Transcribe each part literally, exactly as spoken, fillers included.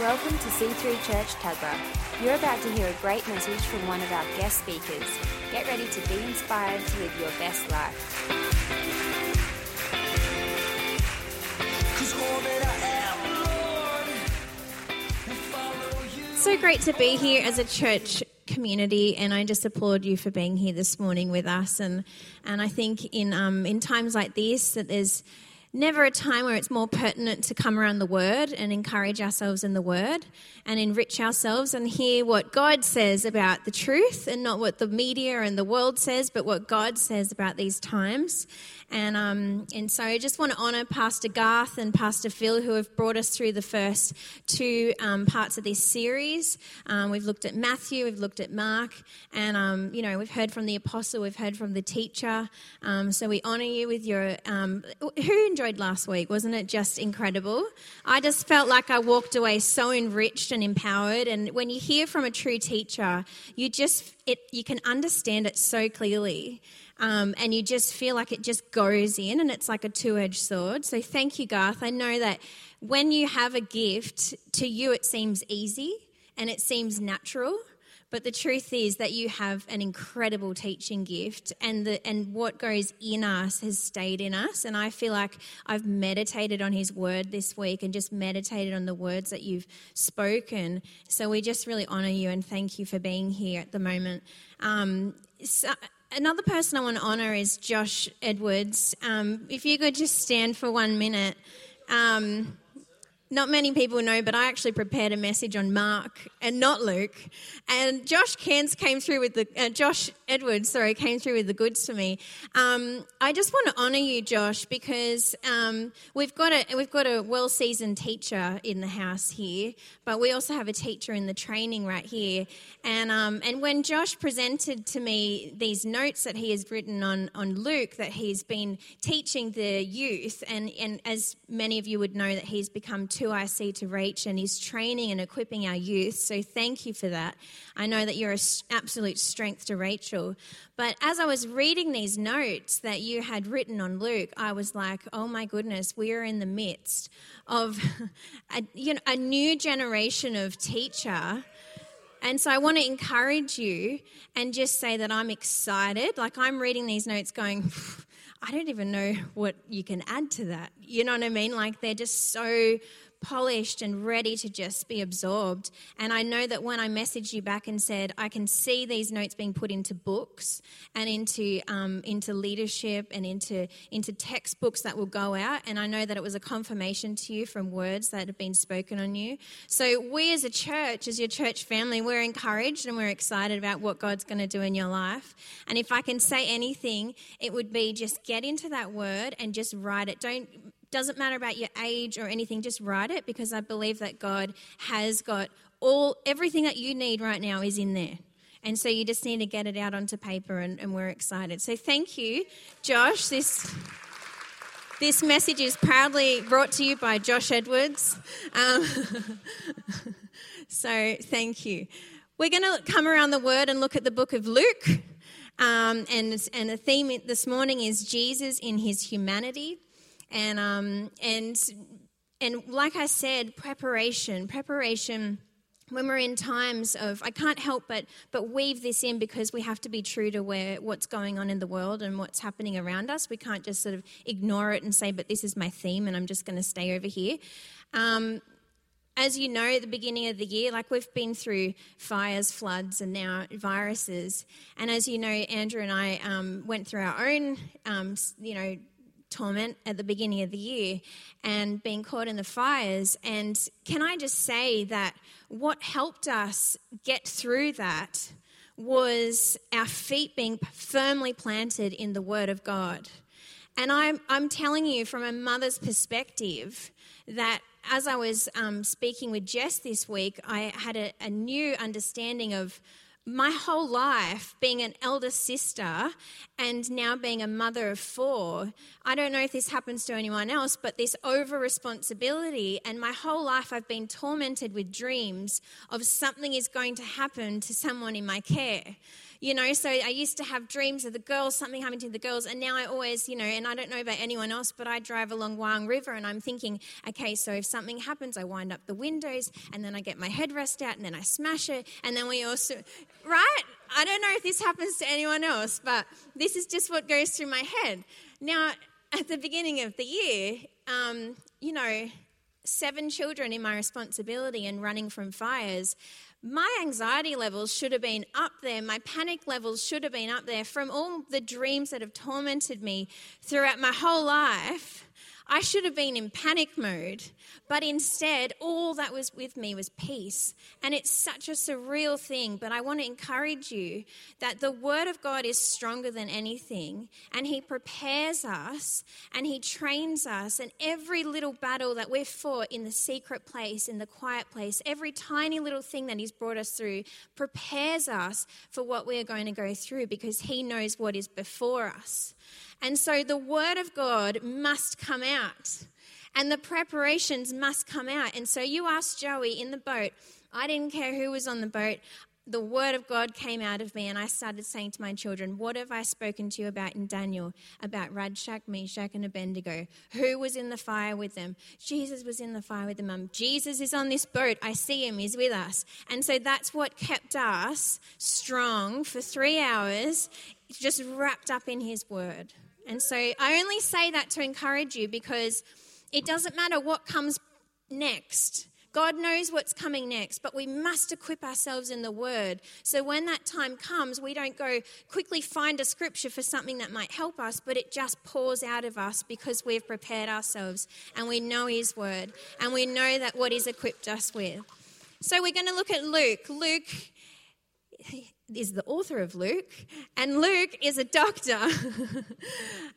Welcome to C three Church Tuggerah. You're about to hear a great message from one of our guest speakers. Get ready to be inspired to live your best life. So great to be here as a church community, and I just applaud you for being here this morning with us. And and I think in um in times like this that there's never a time where it's more pertinent to come around the Word and encourage ourselves in the Word and enrich ourselves and hear what God says about the truth, and not what the media and the world says, but what God says about these times. And um, and so I just want to honour Pastor Garth and Pastor Phil, who have brought us through the first two um, parts of this series. Um, we've looked at Matthew, we've looked at Mark, and, um, you know, we've heard from the apostle, we've heard from the teacher. Um, so we honour you with your... Um, who enjoyed last week? Wasn't it just incredible? I just felt like I walked away so enriched and empowered. And when you hear from a true teacher, you just it you can understand it so clearly. Um, and you just feel like it just goes in, and it's like a two-edged sword. So thank you, Garth. I know that when you have a gift, to you it seems easy and it seems natural. But the truth is that you have an incredible teaching gift, and the, and what goes in us has stayed in us. And I feel like I've meditated on his word this week and just meditated on the words that you've spoken. So we just really honour you and thank you for being here at the moment. Um, so another person I want to honour is Josh Edwards. Um, if you could just stand for one minute. Um Not many people know, but I actually prepared a message on Mark and not Luke. And Josh Cairns came through with the uh, Josh Edwards, sorry, came through with the goods for me. Um, I just want to honour you, Josh, because um, we've got a we've got a well-seasoned teacher in the house here, but we also have a teacher in the training right here. And um, and when Josh presented to me these notes that he has written on on Luke, that he's been teaching the youth, and and as many of you would know, that he's become two I C to Reach, and he's training and equipping our youth. So thank you for that. I know that you're an absolute strength to Rachel. But as I was reading these notes that you had written on Luke, I was like, oh my goodness, we are in the midst of a, you know, a new generation of teacher. And so I want to encourage you and just say that I'm excited. Like, I'm reading these notes going... I don't even know what you can add to that. You know what I mean? Like, they're just so polished and ready to just be absorbed. And I know that when I messaged you back and said, I can see these notes being put into books and into um, into leadership and into into textbooks that will go out. And I know that it was a confirmation to you from words that have been spoken on you. So we as a church, as your church family, we're encouraged and we're excited about what God's going to do in your life. And if I can say anything, it would be just get into that word and just write it. Don't Doesn't matter about your age or anything, just write it, because I believe that God has got all everything that you need right now is in there. And so you just need to get it out onto paper, and, and we're excited. So thank you, Josh. This this message is proudly brought to you by Josh Edwards. Um, so thank you. We're going to come around the Word and look at the book of Luke. Um, and, and the theme this morning is Jesus in his humanity. And um, and and like I said, preparation, preparation. When we're in times of, I can't help but but weave this in, because we have to be true to where what's going on in the world and what's happening around us. We can't just sort of ignore it and say, but this is my theme and I'm just going to stay over here. Um, As you know, at the beginning of the year, like, we've been through fires, floods, and now viruses. And as you know, Andrew and I um, went through our own, um, you know, torment at the beginning of the year and being caught in the fires. And can I just say that what helped us get through that was our feet being firmly planted in the Word of God. And I'm, I'm telling you from a mother's perspective that as I was um, speaking with Jess this week, I had a, a new understanding of my whole life being an elder sister and now being a mother of four. I don't know if this happens to anyone else, but this over-responsibility, and my whole life I've been tormented with dreams of something is going to happen to someone in my care. you know, so I used to have dreams of the girls, something happened to the girls, and now I always, you know, and I don't know about anyone else, but I drive along Wang River and I'm thinking, okay, so if something happens, I wind up the windows and then I get my headrest out and then I smash it and then we also, right? I don't know if this happens to anyone else, but this is just what goes through my head. Now, at the beginning of the year, um, you know, seven children in my responsibility and running from fires, my anxiety levels should have been up there. My panic levels should have been up there from all the dreams that have tormented me throughout my whole life. I should have been in panic mode, but instead all that was with me was peace. And it's such a surreal thing, but I want to encourage you that the Word of God is stronger than anything, and He prepares us and He trains us, and every little battle that we've fought in the secret place, in the quiet place, every tiny little thing that He's brought us through prepares us for what we're going to go through, because He knows what is before us. And so the Word of God must come out and the preparations must come out. And so you asked Joey in the boat, I didn't care who was on the boat, the Word of God came out of me and I started saying to my children, what have I spoken to you about in Daniel, about Shadrach, Meshach and Abednego? Who was in the fire with them? Jesus was in the fire with them, Mum. Jesus is on this boat. I see Him. He's with us. And so that's what kept us strong for three hours, just wrapped up in His Word. And so I only say that to encourage you, because it doesn't matter what comes next. God knows what's coming next, but we must equip ourselves in the Word. So when that time comes, we don't go quickly find a scripture for something that might help us, but it just pours out of us because we've prepared ourselves and we know His Word and we know that what He's equipped us with. So we're going to look at Luke. Luke is the author of Luke, and Luke is a doctor.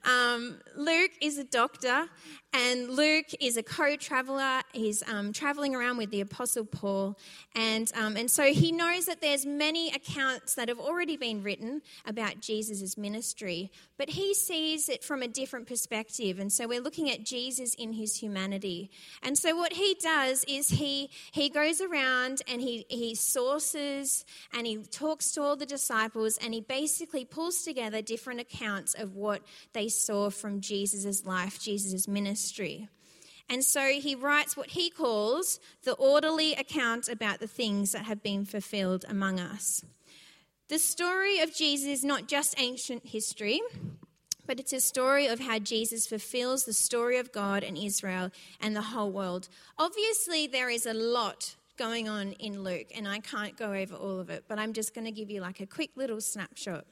um, Luke is a doctor, and Luke is a co-traveler. He's um, traveling around with the Apostle Paul, and um, and so he knows that there's many accounts that have already been written about Jesus' ministry, but he sees it from a different perspective, and so we're looking at Jesus in His humanity. And so what he does is he he goes around and he, he sources and he talks to all the disciples, and he basically pulls together different accounts of what they saw from Jesus' life, Jesus' ministry. And so he writes what he calls the orderly account about the things that have been fulfilled among us. The story of Jesus is not just ancient history, but it's a story of how Jesus fulfills the story of God and Israel and the whole world. Obviously, there is a lot going on in Luke, and I can't go over all of it, but I'm just going to give you like a quick little snapshot.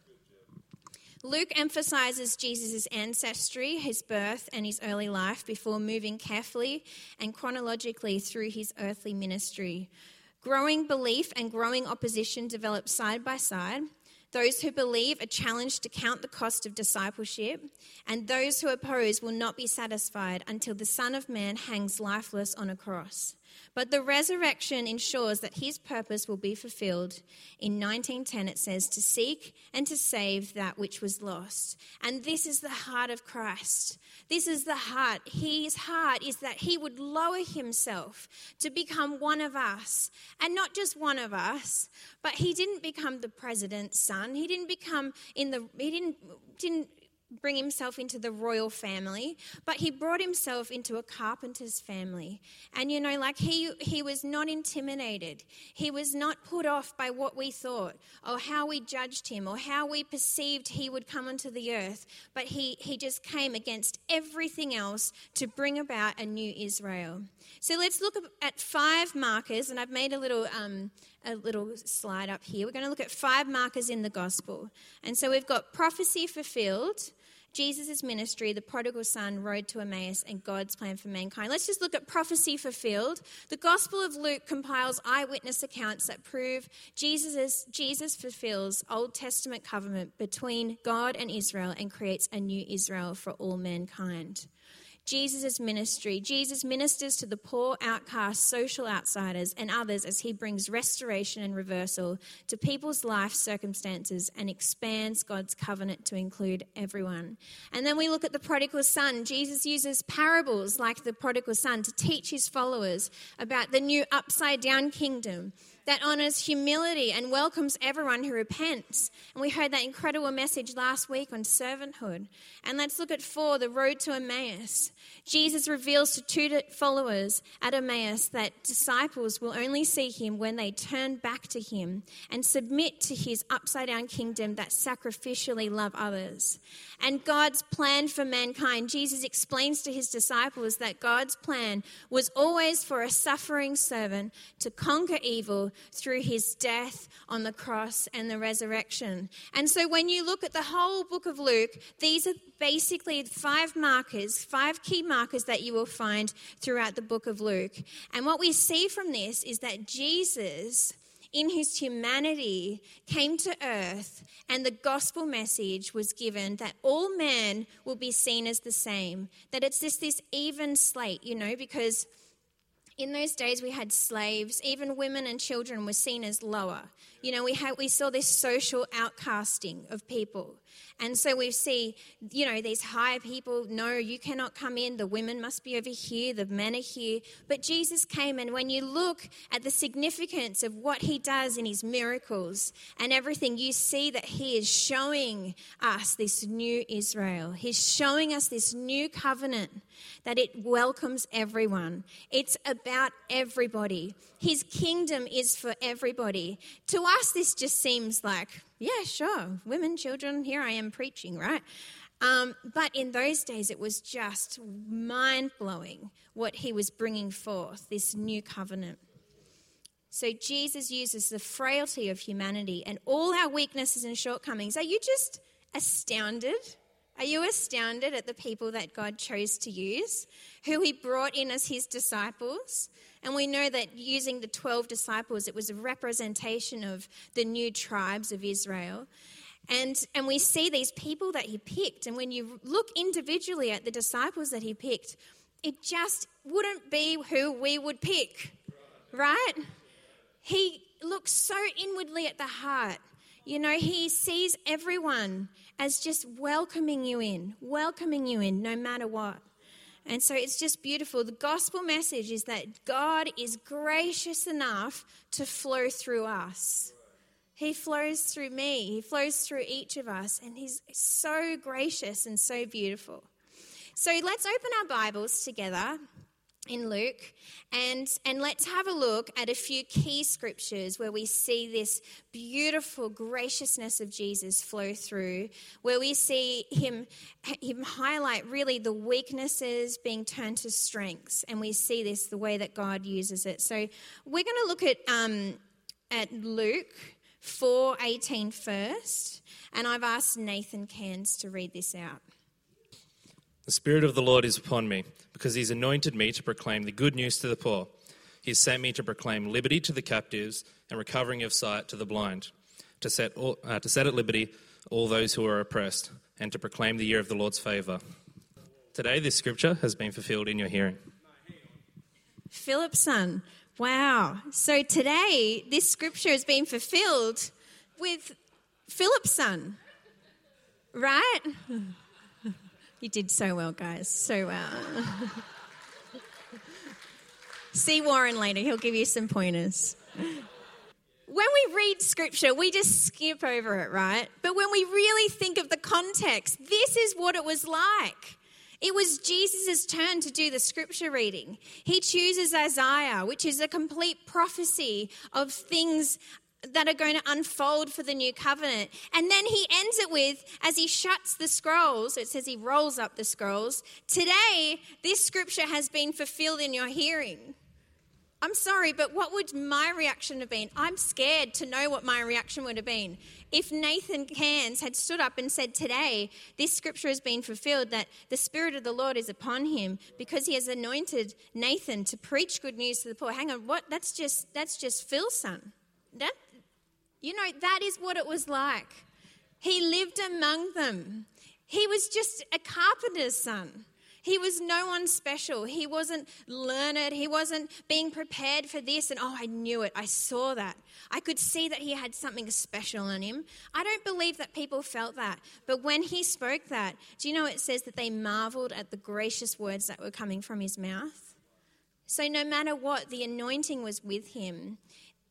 Luke emphasizes Jesus' ancestry, His birth and His early life before moving carefully and chronologically through His earthly ministry. Growing belief and growing opposition develop side by side. Those who believe are challenged to count the cost of discipleship, and those who oppose will not be satisfied until the Son of Man hangs lifeless on a cross. But the resurrection ensures that His purpose will be fulfilled. In nineteen ten, it says, to seek and to save that which was lost. And this is the heart of Christ. This is the heart. His heart is that He would lower Himself to become one of us. And not just one of us, but He didn't become the president's son. He didn't become in the... He didn't... didn't bring Himself into the royal family, but He brought Himself into a carpenter's family. And you know, like he he was not intimidated. He was not put off by what we thought or how we judged Him or how we perceived He would come onto the earth, but he he just came against everything else to bring about a new Israel. So let's look at five markers, and I've made a little um a little slide up here. We're going to look at five markers in the gospel. And so we've got prophecy fulfilled, Jesus' ministry, the prodigal son, road to Emmaus, and God's plan for mankind. Let's just look at prophecy fulfilled. The Gospel of Luke compiles eyewitness accounts that prove Jesus, Jesus fulfills Old Testament covenant between God and Israel and creates a new Israel for all mankind. Jesus' ministry. Jesus ministers to the poor, outcasts, social outsiders, and others as He brings restoration and reversal to people's life circumstances and expands God's covenant to include everyone. And then we look at the prodigal son. Jesus uses parables like the prodigal son to teach His followers about the new upside-down kingdom that honours humility and welcomes everyone who repents. And we heard that incredible message last week on servanthood. And let's look at four, the road to Emmaus. Jesus reveals to two followers at Emmaus that disciples will only see him when they turn back to him and submit to his upside-down kingdom that sacrificially love others. And God's plan for mankind, Jesus explains to his disciples that God's plan was always for a suffering servant to conquer evil through his death on the cross and the resurrection. And so when you look at the whole book of Luke, these are basically five markers, five key markers that you will find throughout the book of Luke. And what we see from this is that Jesus, in his humanity, came to earth, and the gospel message was given that all men will be seen as the same, that it's just this even slate, you know, because in those days we had slaves, even women and children were seen as lower. You know, we had, we saw this social outcasting of people. And so we see, you know, these high people, no, you cannot come in, the women must be over here, the men are here. But Jesus came, and when you look at the significance of what he does in his miracles and everything, you see that he is showing us this new Israel. He's showing us this new covenant that it welcomes everyone. It's about everybody. His kingdom is for everybody. To us, this just seems like, yeah, sure, women, children, here I am preaching, right? Um, but in those days, it was just mind-blowing what he was bringing forth, this new covenant. So Jesus uses the frailty of humanity and all our weaknesses and shortcomings. Are you just astounded? Are you astounded at the people that God chose to use, who he brought in as his disciples? And we know that using the twelve disciples, it was a representation of the new tribes of Israel. And and we see these people that he picked. And when you look individually at the disciples that he picked, it just wouldn't be who we would pick, right? He looks so inwardly at the heart. You know, he sees everyone as just welcoming you in, welcoming you in no matter what. And so it's just beautiful. The gospel message is that God is gracious enough to flow through us. He flows through me. He flows through each of us. And he's so gracious and so beautiful. So let's open our Bibles together in Luke, and and let's have a look at a few key scriptures where we see this beautiful graciousness of Jesus flow through, where we see him him highlight really the weaknesses being turned to strengths, and we see this the way that God uses it. So we're going to look at um at Luke four eighteen first, and I've asked Nathan Cairns to read this out. The Spirit of the Lord is upon me, because he's anointed me to proclaim the good news to the poor. He has sent me to proclaim liberty to the captives and recovering of sight to the blind, to set all, uh, to set at liberty all those who are oppressed, and to proclaim the year of the Lord's favour. Today this scripture has been fulfilled in your hearing. Philip's son. Wow. So today this scripture has been fulfilled with Philip's son, right? You did so well, guys. So well. See Warren later. He'll give you some pointers. When we read scripture, we just skip over it, right? But when we really think of the context, this is what it was like. It was Jesus' turn to do the scripture reading. He chooses Isaiah, which is a complete prophecy of things that are going to unfold for the new covenant. And then he ends it with, as he shuts the scrolls, it says he rolls up the scrolls, today this scripture has been fulfilled in your hearing. I'm sorry, but what would my reaction have been? I'm scared to know what my reaction would have been. If Nathan Cairns had stood up and said, today this scripture has been fulfilled, that the Spirit of the Lord is upon him because he has anointed Nathan to preach good news to the poor. Hang on, what? That's just, that's just Phil's son. That, You know, that is what it was like. He lived among them. He was just a carpenter's son. He was no one special. He wasn't learned. He wasn't being prepared for this. And, oh, I knew it. I saw that. I could see that he had something special in him. I don't believe that people felt that. But when he spoke that, do you know it says that they marveled at the gracious words that were coming from his mouth? So no matter what, the anointing was with him.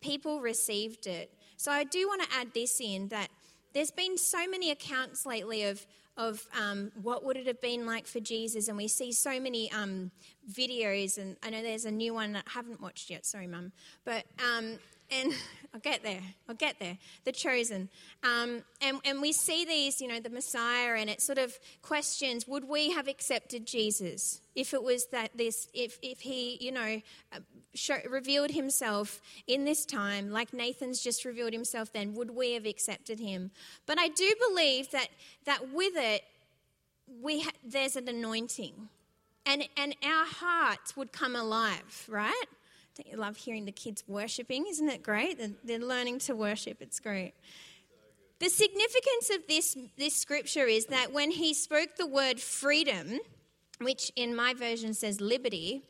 people received it. So I do want to add this in, that there's been so many accounts lately of of um, what would it have been like for Jesus, and we see so many um, videos, and I know there's a new one that I haven't watched yet, sorry Mum, but um, and I'll get there, I'll get there, The Chosen. Um, and, and we see these, you know, the Messiah, and it sort of questions, would we have accepted Jesus if it was that this, if, if he, you know, show, revealed himself in this time, like Nathan's just revealed himself then, would we have accepted him? But I do believe that that with it, we ha- there's an anointing, and and our hearts would come alive, right? Don't you love hearing the kids worshipping? Isn't it great? They're, they're learning to worship. It's great. The significance of this, this scripture is that when he spoke the word freedom, which in my version says liberty,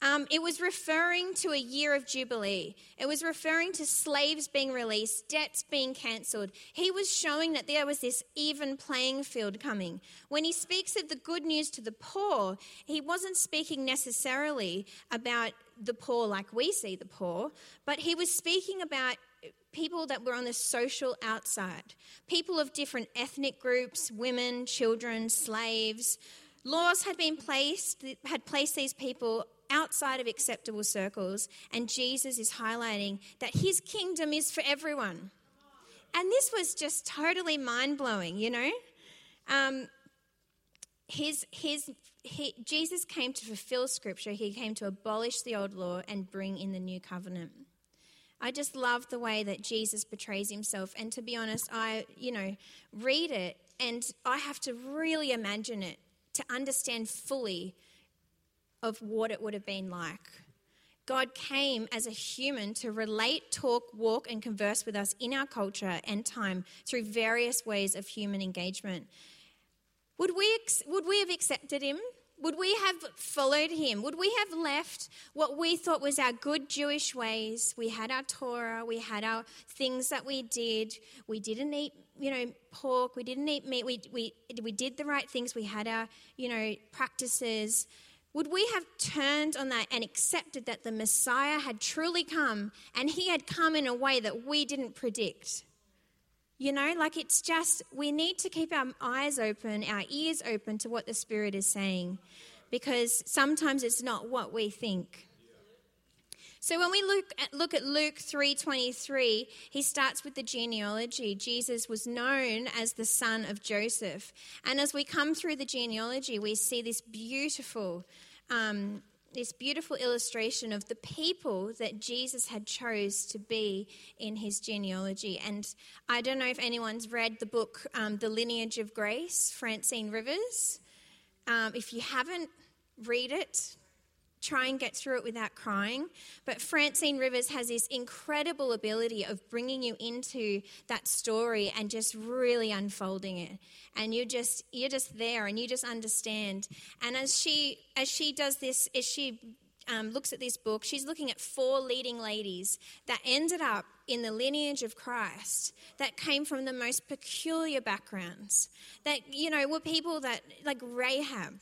um, it was referring to a year of jubilee. It was referring to slaves being released, debts being cancelled. He was showing that there was this even playing field coming. When he speaks of the good news to the poor, he wasn't speaking necessarily about the poor like we see the poor, but he was speaking about people that were on the social outside, people of different ethnic groups, women, children, slaves. Laws had been placed, had placed these people outside of acceptable circles, and Jesus is highlighting that his kingdom is for everyone. And this was just totally mind-blowing, you know. Um, his his he, Jesus came to fulfill Scripture. He came to abolish the old law and bring in the new covenant. I just love the way that Jesus portrays himself. And to be honest, I, you know, read it and I have to really imagine it to understand fully of what it would have been like. God came as a human to relate, talk, walk, and converse with us in our culture and time through various ways of human engagement. Would we would we have accepted him? Would we have followed him? Would we have left what we thought was our good Jewish ways? We had our Torah, we had our things that we did. We didn't eat, you know, pork. We didn't eat meat. We we we did the right things. We had our, you know, practices. Would we have turned on that and accepted that the Messiah had truly come, and he had come in a way that we didn't predict? You know, like it's just, we need to keep our eyes open, our ears open to what the Spirit is saying, because sometimes it's not what we think. So when we look at, look at Luke three twenty-three, he starts with the genealogy. Jesus was known as the son of Joseph. And as we come through the genealogy, we see this beautiful, um, this beautiful illustration of the people that Jesus had chose to be in his genealogy. And I don't know if anyone's read the book, um, The Lineage of Grace, Francine Rivers. Um, if you haven't, read it. Try and get through it without crying. But Francine Rivers has this incredible ability of bringing you into that story and just really unfolding it. And you're just you're just there, and you just understand. And as she as she does this, as she um, looks at this book, she's looking at four leading ladies that ended up in the lineage of Christ, that came from the most peculiar backgrounds, that, you know, were people that, like Rahab.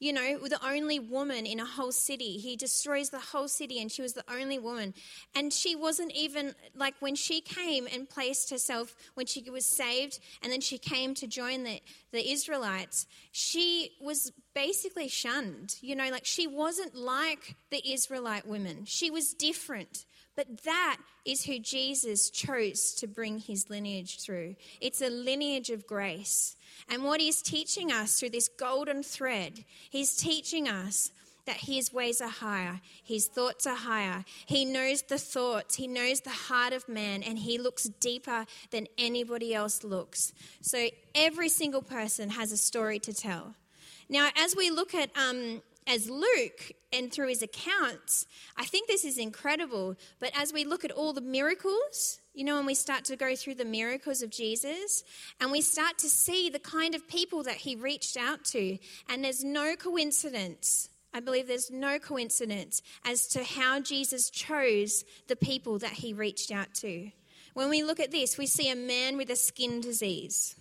You know, the only woman in a whole city. He destroys the whole city, and she was the only woman. And she wasn't even, like, when she came and placed herself, when she was saved, and then she came to join the, the Israelites, she was basically shunned. You know, like, she wasn't like the Israelite women. She was different. But that is who Jesus chose to bring his lineage through. It's a lineage of grace. And what he's teaching us through this golden thread, he's teaching us that his ways are higher, his thoughts are higher. He knows the thoughts, he knows the heart of man, and he looks deeper than anybody else looks. So every single person has a story to tell. Now, as we look at um, as Luke and through his accounts, I think this is incredible, but as we look at all the miracles, you know, when we start to go through the miracles of Jesus, and we start to see the kind of people that he reached out to, and there's no coincidence, I believe there's no coincidence as to how Jesus chose the people that he reached out to. When we look at this, we see a man with a skin disease.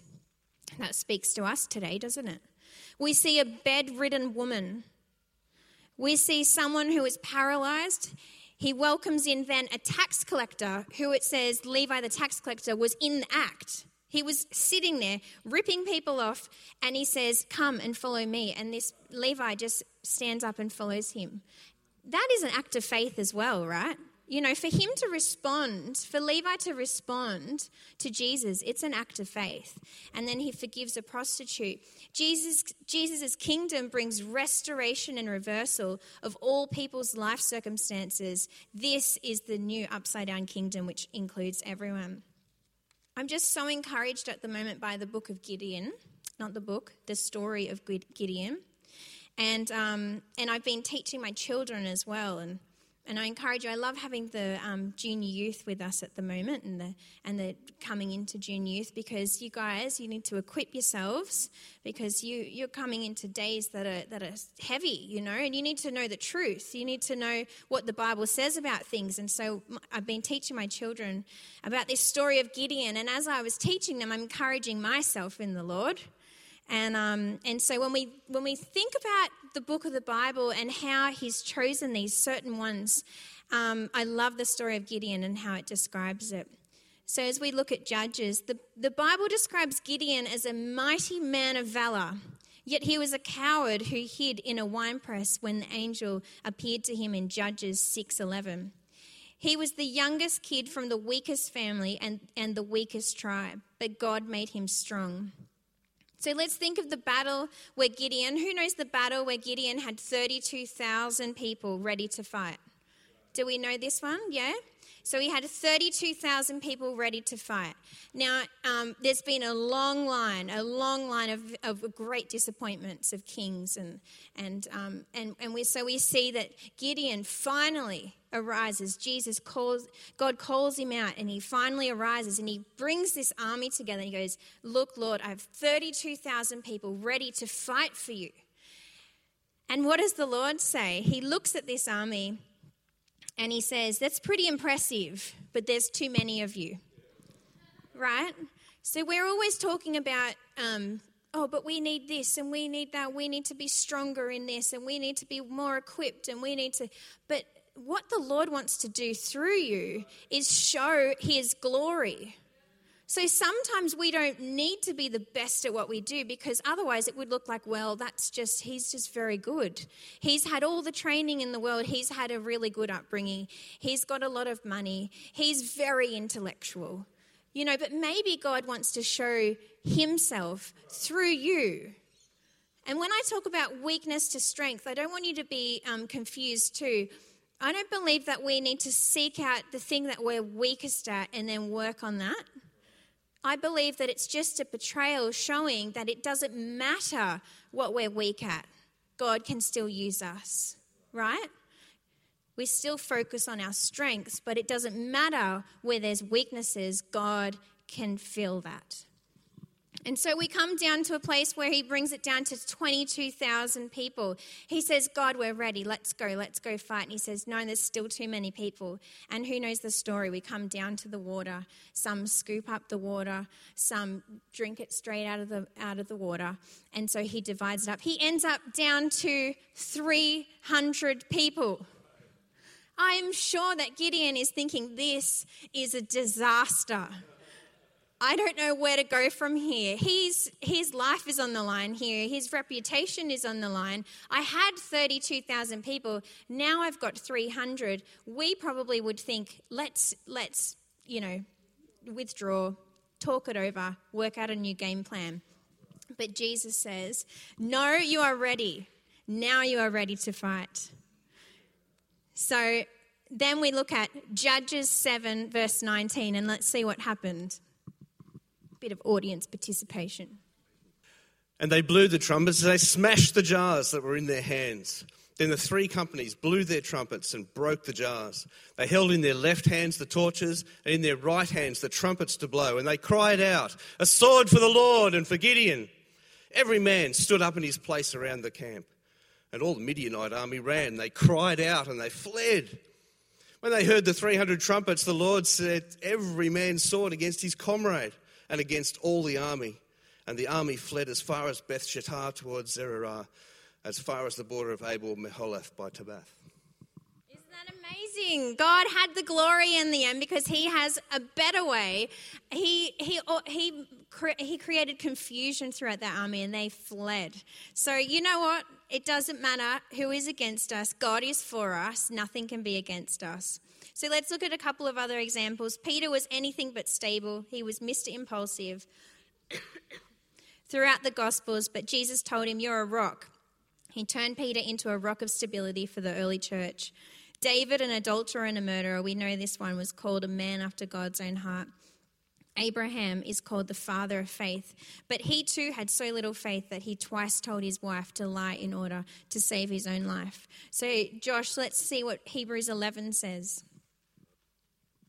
That speaks to us today, doesn't it? We see a bedridden woman. We see someone who is paralyzed. he welcomes in then a tax collector who, it says, Levi the tax collector was in the act. He was sitting there ripping people off, and he says, come and follow me. And this Levi just stands up and follows him. That is an act of faith as well, right? You know, for him to respond, for Levi to respond to Jesus, it's an act of faith. And then he forgives a prostitute. Jesus, Jesus's kingdom brings restoration and reversal of all people's life circumstances. This is the new upside-down kingdom, which includes everyone. I'm just so encouraged at the moment by the book of Gideon, not the book, the story of Gideon. And um, and I've been teaching my children as well. And, and I encourage you, I love having the um, junior youth with us at the moment and the and the coming into junior youth, because you guys, you need to equip yourselves, because you, you're coming into days that are, that are heavy, you know, and you need to know the truth. You need to know what the Bible says about things. And so I've been teaching my children about this story of Gideon. And as I was teaching them, I'm encouraging myself in the Lord. And um, and so when we when we think about the book of the Bible and how he's chosen these certain ones, um, I love the story of Gideon and how it describes it. So as we look at Judges, the, the Bible describes Gideon as a mighty man of valor, yet he was a coward who hid in a winepress when the angel appeared to him in Judges six eleven. He was the youngest kid from the weakest family and, and the weakest tribe, but God made him strong. So let's think of the battle where Gideon, who knows the battle where Gideon had thirty-two thousand people ready to fight? Do we know this one? Yeah? So he had thirty-two thousand people ready to fight. Now, um, there's been a long line, a long line of, of great disappointments of kings. And and um, and, and we, so we see that Gideon finally arises. Jesus calls, God calls him out, and he finally arises and he brings this army together. And he goes, look, Lord, I have thirty-two thousand people ready to fight for you. And what does the Lord say? He looks at this army and he says, that's pretty impressive, but there's too many of you. Right? So we're always talking about, um, oh, but we need this and we need that. We need to be stronger in this and we need to be more equipped and we need to, but what the Lord wants to do through you is show his glory. So sometimes we don't need to be the best at what we do, because otherwise it would look like, well, that's just, he's just very good. He's had all the training in the world. He's had a really good upbringing. He's got a lot of money. He's very intellectual, you know, but maybe God wants to show himself through you. And when I talk about weakness to strength, I don't want you to be um, confused too. I don't believe that we need to seek out the thing that we're weakest at and then work on that. I believe that it's just a portrayal showing that it doesn't matter what we're weak at. God can still use us, right? We still focus on our strengths, but it doesn't matter where there's weaknesses. God can fill that. And so we come down to a place where he brings it down to twenty-two thousand people. He says, God, we're ready. Let's go. Let's go fight. And he says, no, there's still too many people. And who knows the story? We come down to the water. Some scoop up the water. Some drink it straight out of the out of the water. And so he divides it up. He ends up down to three hundred people. I'm sure that Gideon is thinking, this is a disaster. I don't know where to go from here. His, his life is on the line here. His reputation is on the line. I had thirty-two thousand people. Now I've got three hundred. We probably would think, let's, let's, you know, withdraw, talk it over, work out a new game plan. But Jesus says, no, you are ready. Now you are ready to fight. So then we look at Judges seven, verse nineteen, and let's see what happened. Bit of audience participation. And they blew the trumpets, and they smashed the jars that were in their hands. Then the three companies blew their trumpets and broke the jars. They held in their left hands the torches, and in their right hands the trumpets to blow. And they cried out, a sword for the Lord and for Gideon. Every man stood up in his place around the camp. And all the Midianite army ran. They cried out and they fled. When they heard the three hundred trumpets, the Lord set every man's sword against his comrade and against all the army. And the army fled as far as Beth Shittah towards Zerarah, as far as the border of Abel Meholath by Tabath. Isn't that amazing? amazing. God had the glory in the end because he has a better way. He he he he created confusion throughout that army and they fled. So you know what? It doesn't matter who is against us. God is for us. Nothing can be against us. So let's look at a couple of other examples. Peter was anything but stable. He was Mister Impulsive throughout the Gospels, but Jesus told him, "You're a rock." He turned Peter into a rock of stability for the early church. David, an adulterer and a murderer, we know this one, was called a man after God's own heart. Abraham is called the father of faith, but he too had so little faith that he twice told his wife to lie in order to save his own life. So, Josh, let's see what Hebrews eleven says.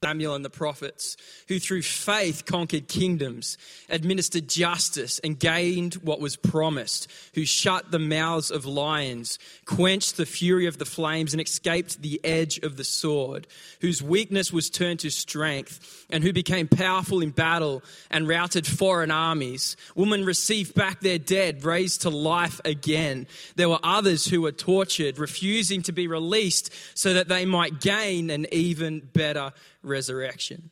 Samuel and the prophets, who through faith conquered kingdoms, administered justice and gained what was promised, who shut the mouths of lions, quenched the fury of the flames and escaped the edge of the sword, whose weakness was turned to strength and who became powerful in battle and routed foreign armies. Women received back their dead, raised to life again. There were others who were tortured, refusing to be released so that they might gain an even better resurrection.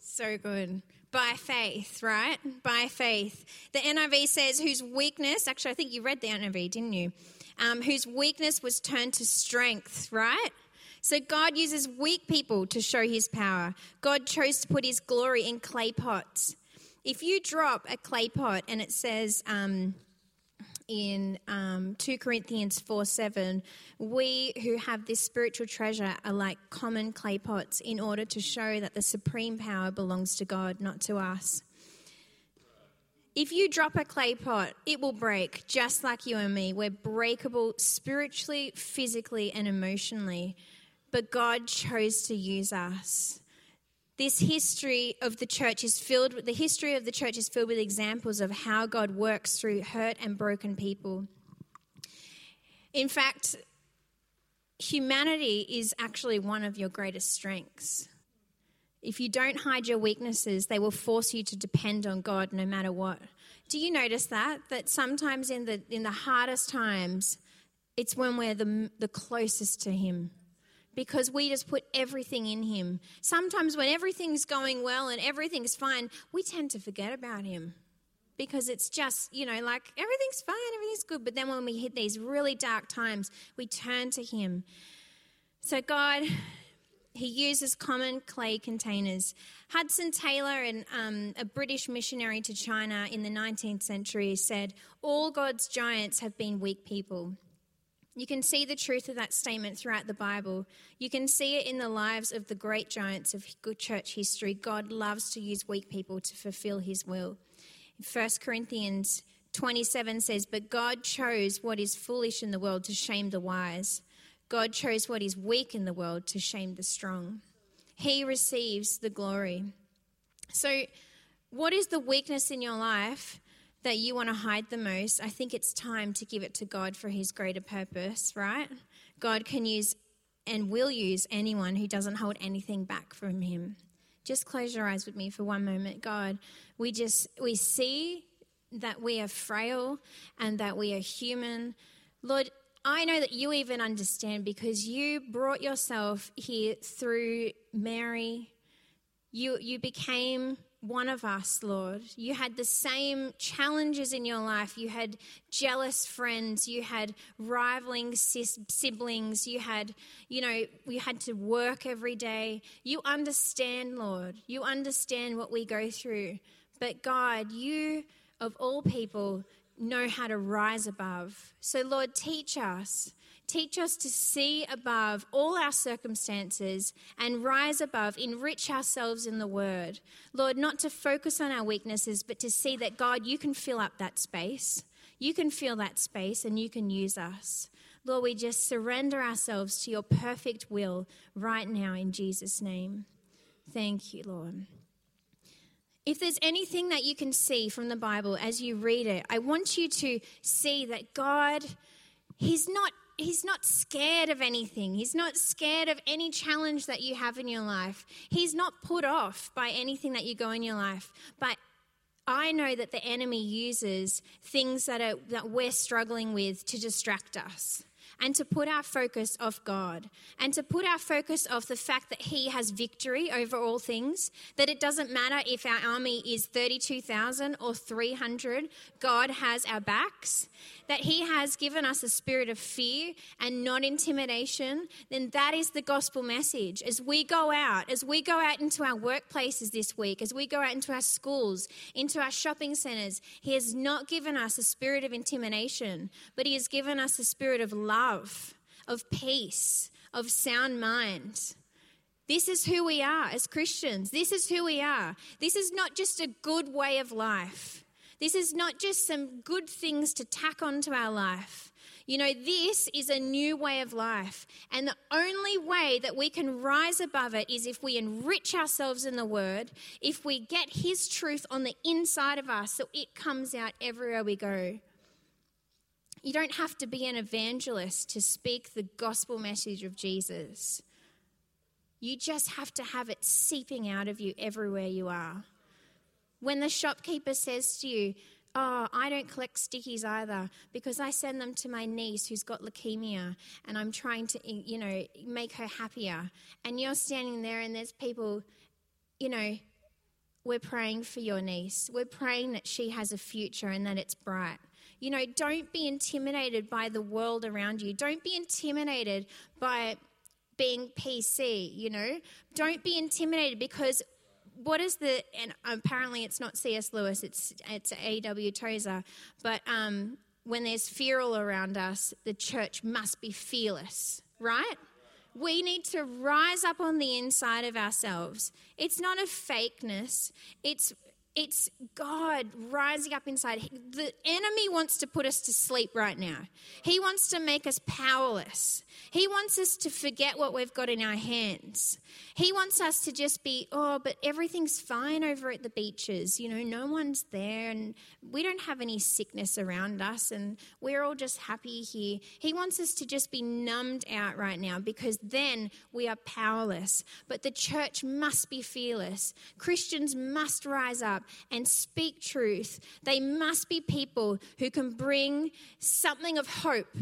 So good. By faith, right? By faith. The N I V says whose weakness, actually I think you read the N I V, didn't you? Um, whose weakness was turned to strength, right? So God uses weak people to show his power. God chose to put his glory in clay pots. If you drop a clay pot and it says um, in um, two Corinthians four seven, we who have this spiritual treasure are like common clay pots in order to show that the supreme power belongs to God, not to us. If you drop a clay pot, it will break, just like you and me. We're breakable spiritually, physically, and emotionally. But God chose to use us. This history of the church is filled with, the history of the church is filled with examples of how God works through hurt and broken people. In fact, humanity is actually one of your greatest strengths. If you don't hide your weaknesses, they will force you to depend on God no matter what. Do you notice that? That sometimes in the in the hardest times, it's when we're the the closest to him. Because we just put everything in him. Sometimes when everything's going well and everything's fine, we tend to forget about him. Because it's just, you know, like everything's fine, everything's good. But then when we hit these really dark times, we turn to him. So God, he uses common clay containers. Hudson Taylor, and, um, a British missionary to China in the nineteenth century, said, "All God's giants have been weak people." You can see the truth of that statement throughout the Bible. You can see it in the lives of the great giants of church history. God loves to use weak people to fulfill his will. First Corinthians twenty-seven says, "But God chose what is foolish in the world to shame the wise. God chose what is weak in the world to shame the strong." He receives the glory. So what is the weakness in your life that you want to hide the most? I think it's time to give it to God for his greater purpose, right? God can use and will use anyone who doesn't hold anything back from him. Just close your eyes with me for one moment. God, we just, we see that we are frail and that we are human. Lord, I know that you even understand because you brought yourself here through Mary. You, you became one of us, Lord. You had the same challenges in your life. You had jealous friends. You had rivaling sis- siblings. You had, you know, you had to work every day. You understand, Lord. You understand what we go through. But God, you of all people know how to rise above. So Lord, teach us. Teach us to see above all our circumstances and rise above, enrich ourselves in the word. Lord, not to focus on our weaknesses, but to see that, God, you can fill up that space. You can fill that space and you can use us. Lord, we just surrender ourselves to your perfect will right now in Jesus' name. Thank you, Lord. If there's anything that you can see from the Bible as you read it, I want you to see that God, he's not He's not scared of anything. He's not scared of any challenge that you have in your life. He's not put off by anything that you go in your life. But I know that the enemy uses things that are that we're struggling with to distract us. and to put our focus off God and to put our focus off the fact that he has victory over all things, that it doesn't matter if our army is thirty-two thousand or three hundred, God has our backs, that he has given us a spirit of fear and not intimidation, then that is the gospel message. As we go out, as we go out into our workplaces this week, as we go out into our schools, into our shopping centres, he has not given us a spirit of intimidation, but he has given us a spirit of love, of peace, of sound mind. This is who we are as Christians. This is who we are. This is not just a good way of life. This is not just some good things to tack onto our life. You know, this is a new way of life. And the only way that we can rise above it is if we enrich ourselves in the Word, if we get His truth on the inside of us so it comes out everywhere we go. You don't have to be an evangelist to speak the gospel message of Jesus. You just have to have it seeping out of you everywhere you are. When the shopkeeper says to you, oh, I don't collect stickies either because I send them to my niece who's got leukemia and I'm trying to, you know, make her happier. And you're standing there and there's people, you know, we're praying for your niece. We're praying that she has a future and that it's bright. You know, don't be intimidated by the world around you. Don't be intimidated by being P C, you know. Don't be intimidated because... What is the, and apparently it's not C S Lewis, it's it's A W Tozer, but um, when there's fear all around us, the church must be fearless, right? We need to rise up on the inside of ourselves. It's not a fakeness, it's It's God rising up inside. The enemy wants to put us to sleep right now. He wants to make us powerless. He wants us to forget what we've got in our hands. He wants us to just be, oh, but everything's fine over at the beaches. You know, no one's there and we don't have any sickness around us and we're all just happy here. He wants us to just be numbed out right now because then we are powerless. But the church must be fearless. Christians must rise up and speak truth. They must be people who can bring something of hope,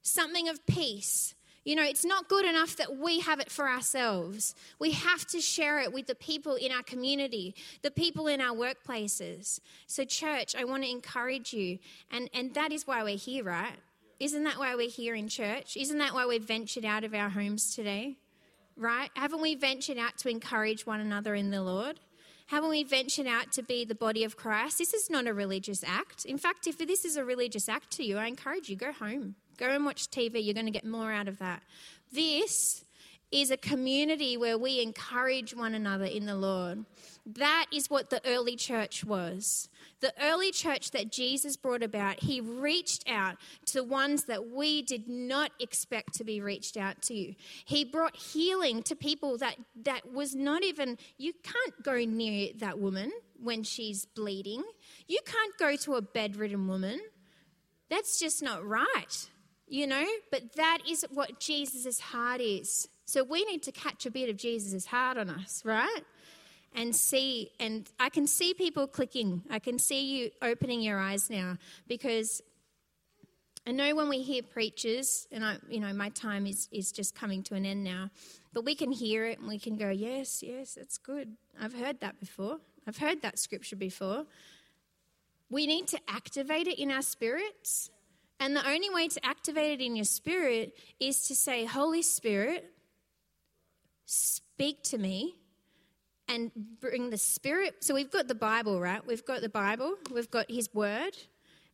something of peace. You know, it's not good enough that we have it for ourselves. We have to share it with the people in our community, the people in our workplaces. So church, I want to encourage you. And, and that is why we're here, right? Isn't that why we're here in church? Isn't that why we've ventured out of our homes today, right? Haven't we ventured out to encourage one another in the Lord? Haven't we ventured out to be the body of Christ? This is not a religious act. In fact, if this is a religious act to you, I encourage you, go home. Go and watch T V. You're going to get more out of that. This is a community where we encourage one another in the Lord. That is what the early church was. The early church that Jesus brought about, he reached out to the ones that we did not expect to be reached out to. He brought healing to people that, that was not even, you can't go near that woman when she's bleeding. You can't go to a bedridden woman. That's just not right, you know? But that is what Jesus' heart is. So we need to catch a bit of Jesus' heart on us, right? And see, and I can see people clicking. I can see you opening your eyes now because I know when we hear preachers, and I, you know, my time is, is just coming to an end now, but we can hear it and we can go, yes, yes, that's good. I've heard that before. I've heard that scripture before. We need to activate it in our spirits. And the only way to activate it in your spirit is to say, Holy Spirit, speak to me. And bring the Spirit. So we've got the Bible, right? We've got the Bible. We've got His Word.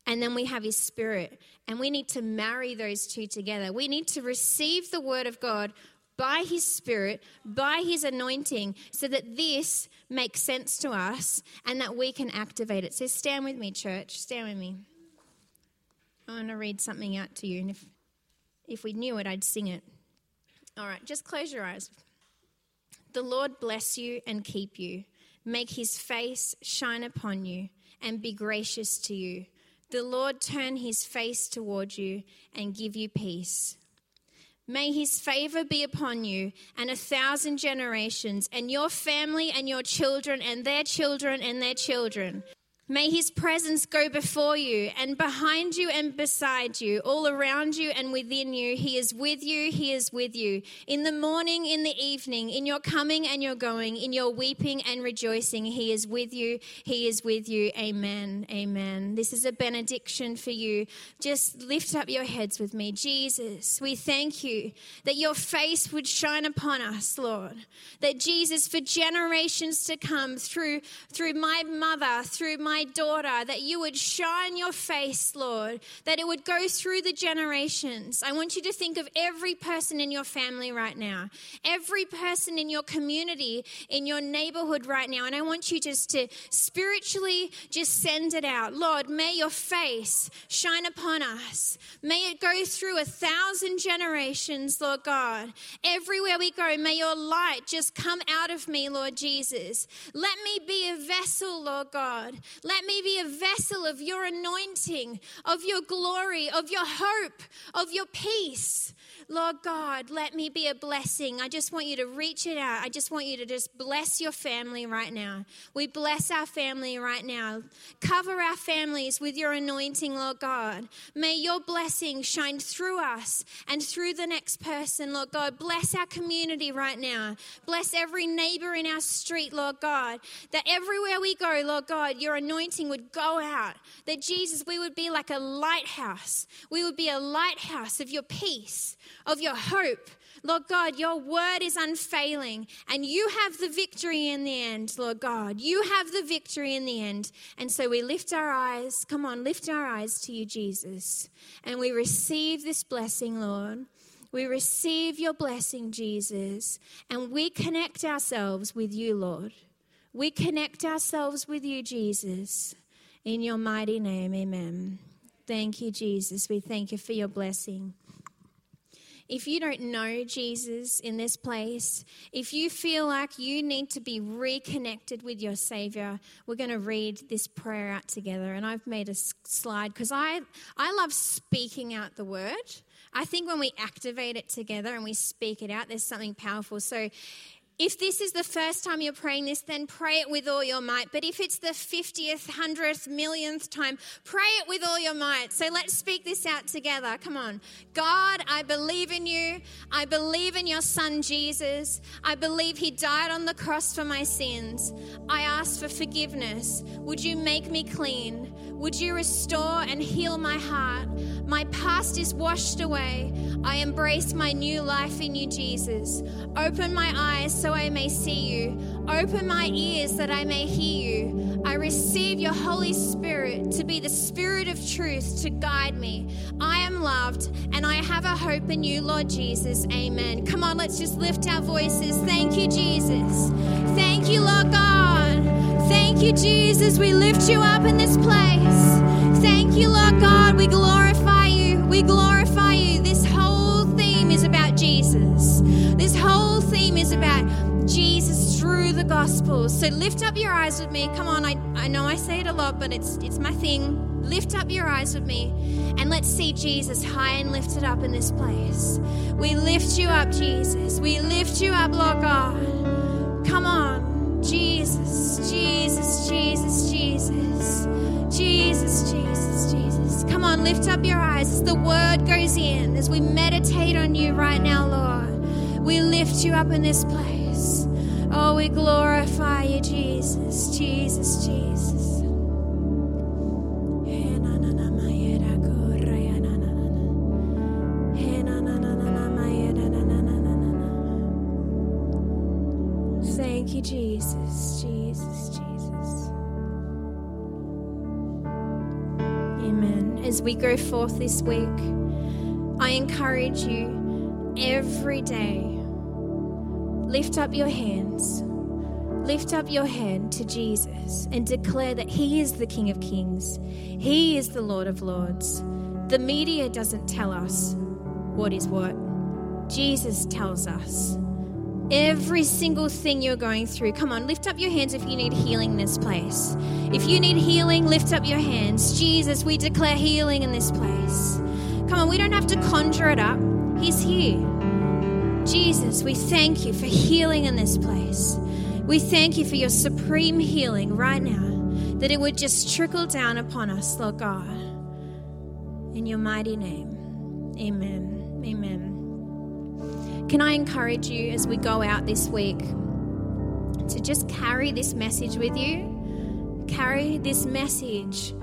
And then we have His Spirit. And we need to marry those two together. We need to receive the Word of God by His Spirit, by His anointing, so that this makes sense to us and that we can activate it. So stand with me, church. Stand with me. I want to read something out to you. And if, if we knew it, I'd sing it. All right, just close your eyes. The Lord bless you and keep you. Make his face shine upon you and be gracious to you. The Lord turn his face toward you and give you peace. May his favor be upon you and a thousand generations and your family and your children and their children and their children. May his presence go before you and behind you and beside you, all around you and within you. He is with you, he is with you. In the morning, in the evening, in your coming and your going, in your weeping and rejoicing, he is with you, he is with you. Amen, amen. This is a benediction for you. Just lift up your heads with me. Jesus, we thank you that your face would shine upon us, Lord. That Jesus, for generations to come, through, through my mother, through my My daughter, that you would shine your face, Lord, that it would go through the generations. I want you to think of every person in your family right now, every person in your community, in your neighborhood right now. And I want you just to spiritually just send it out. Lord, may your face shine upon us. May it go through a thousand generations, Lord God. Everywhere we go, may your light just come out of me, Lord Jesus. Let me be a vessel, Lord God. Let me be a vessel of your anointing, of your glory, of your hope, of your peace. Lord God, let me be a blessing. I just want you to reach it out. I just want you to just bless your family right now. We bless our family right now. Cover our families with your anointing, Lord God. May your blessing shine through us and through the next person, Lord God. Bless our community right now. Bless every neighbor in our street, Lord God. That everywhere we go, Lord God, your anointing would go out. That Jesus, we would be like a lighthouse. We would be a lighthouse of your peace, of your hope. Lord God, your word is unfailing and you have the victory in the end, Lord God. You have the victory in the end. And so we lift our eyes, come on, lift our eyes to you, Jesus. And we receive this blessing, Lord. We receive your blessing, Jesus. And we connect ourselves with you, Lord. We connect ourselves with you, Jesus. In your mighty name, amen. Thank you, Jesus. We thank you for your blessing. If you don't know Jesus in this place, if you feel like you need to be reconnected with your Savior, we're going to read this prayer out together. And I've made a slide because I, I love speaking out the word. I think when we activate it together and we speak it out, there's something powerful. So if this is the first time you're praying this, then pray it with all your might. But if it's the fiftieth, hundredth, millionth time, pray it with all your might. So let's speak this out together. Come on. God, I believe in you. I believe in your son, Jesus. I believe he died on the cross for my sins. I ask for forgiveness. Would you make me clean? Would you restore and heal my heart? My past is washed away. I embrace my new life in you, Jesus. Open my eyes so I may see you. Open my ears that I may hear you. I receive your Holy Spirit to be the Spirit of truth to guide me. I am loved and I have a hope in you, Lord Jesus. Amen. Come on, let's just lift our voices. Thank you, Jesus. Thank you, Lord God. Thank you, Jesus. We lift you up in this place. Thank you, Lord God. We glorify you. We glorify you. This whole theme is about Jesus. This whole theme is about Jesus through the gospel. So lift up your eyes with me. Come on, I, I know I say it a lot, but it's it's my thing. Lift up your eyes with me and let's see Jesus high and lifted up in this place. We lift you up, Jesus. We lift you up, Lord God. Come on. Jesus, Jesus, Jesus, Jesus. Jesus, Jesus, Jesus. Come on, lift up your eyes as the word goes in, as we meditate on you right now, Lord. We lift you up in this place. Oh, we glorify you, Jesus, Jesus, Jesus. Thank you, Jesus, Jesus, Jesus. As we go forth this week, I encourage you every day, lift up your hands, lift up your hand to Jesus and declare that he is the King of Kings. He is the Lord of Lords. The media doesn't tell us what is what. Jesus tells us. Every single thing you're going through, come on, lift up your hands if you need healing in this place. If you need healing, lift up your hands. Jesus, we declare healing in this place. Come on, we don't have to conjure it up. He's here. Jesus, we thank you for healing in this place. We thank you for your supreme healing right now. that it would just trickle down upon us, Lord God. In your mighty name, amen, amen. Can I encourage you as we go out this week to just carry this message with you? Carry this message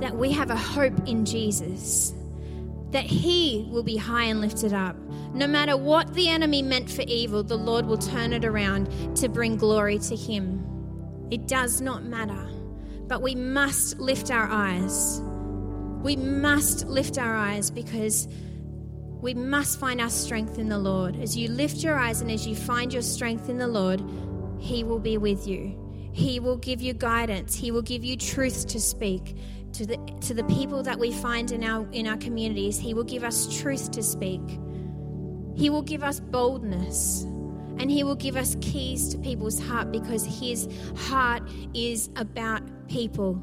that we have a hope in Jesus, that he will be high and lifted up. No matter what the enemy meant for evil, the Lord will turn it around to bring glory to him. It does not matter, but we must lift our eyes. We must lift our eyes because we must find our strength in the Lord. As you lift your eyes and as you find your strength in the Lord, he will be with you. He will give you guidance. He will give you truth to speak. To the to the people that we find in our in our communities, he will give us truth to speak. He will give us boldness, and he will give us keys to people's heart, because his heart is about people.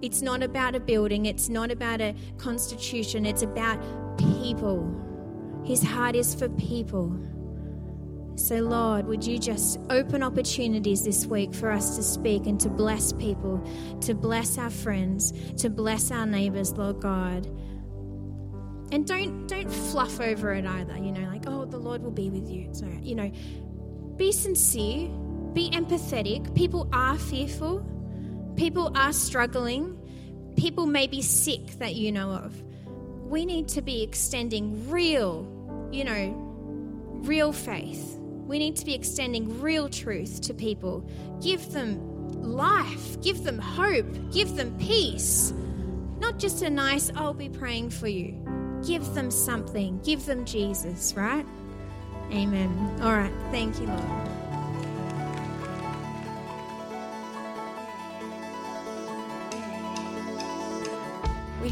It's not about a building. It's not about a constitution. It's about people. His heart is for people. So, Lord, would you just open opportunities this week for us to speak and to bless people, to bless our friends, to bless our neighbours, Lord God. And don't don't fluff over it either, you know, like, oh, the Lord will be with you. So, you know, be sincere, be empathetic. People are fearful. People are struggling. People may be sick that you know of. We need to be extending real, you know, real faith. We need to be extending real truth to people. Give them life. Give them hope. Give them peace. Not just a nice, I'll be praying for you. Give them something. Give them Jesus, right? Amen. All right. Thank you, Lord. We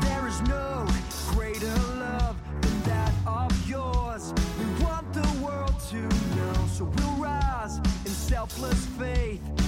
There is no greater love than that of yours. We want the world to know, so we'll rise in selfless faith.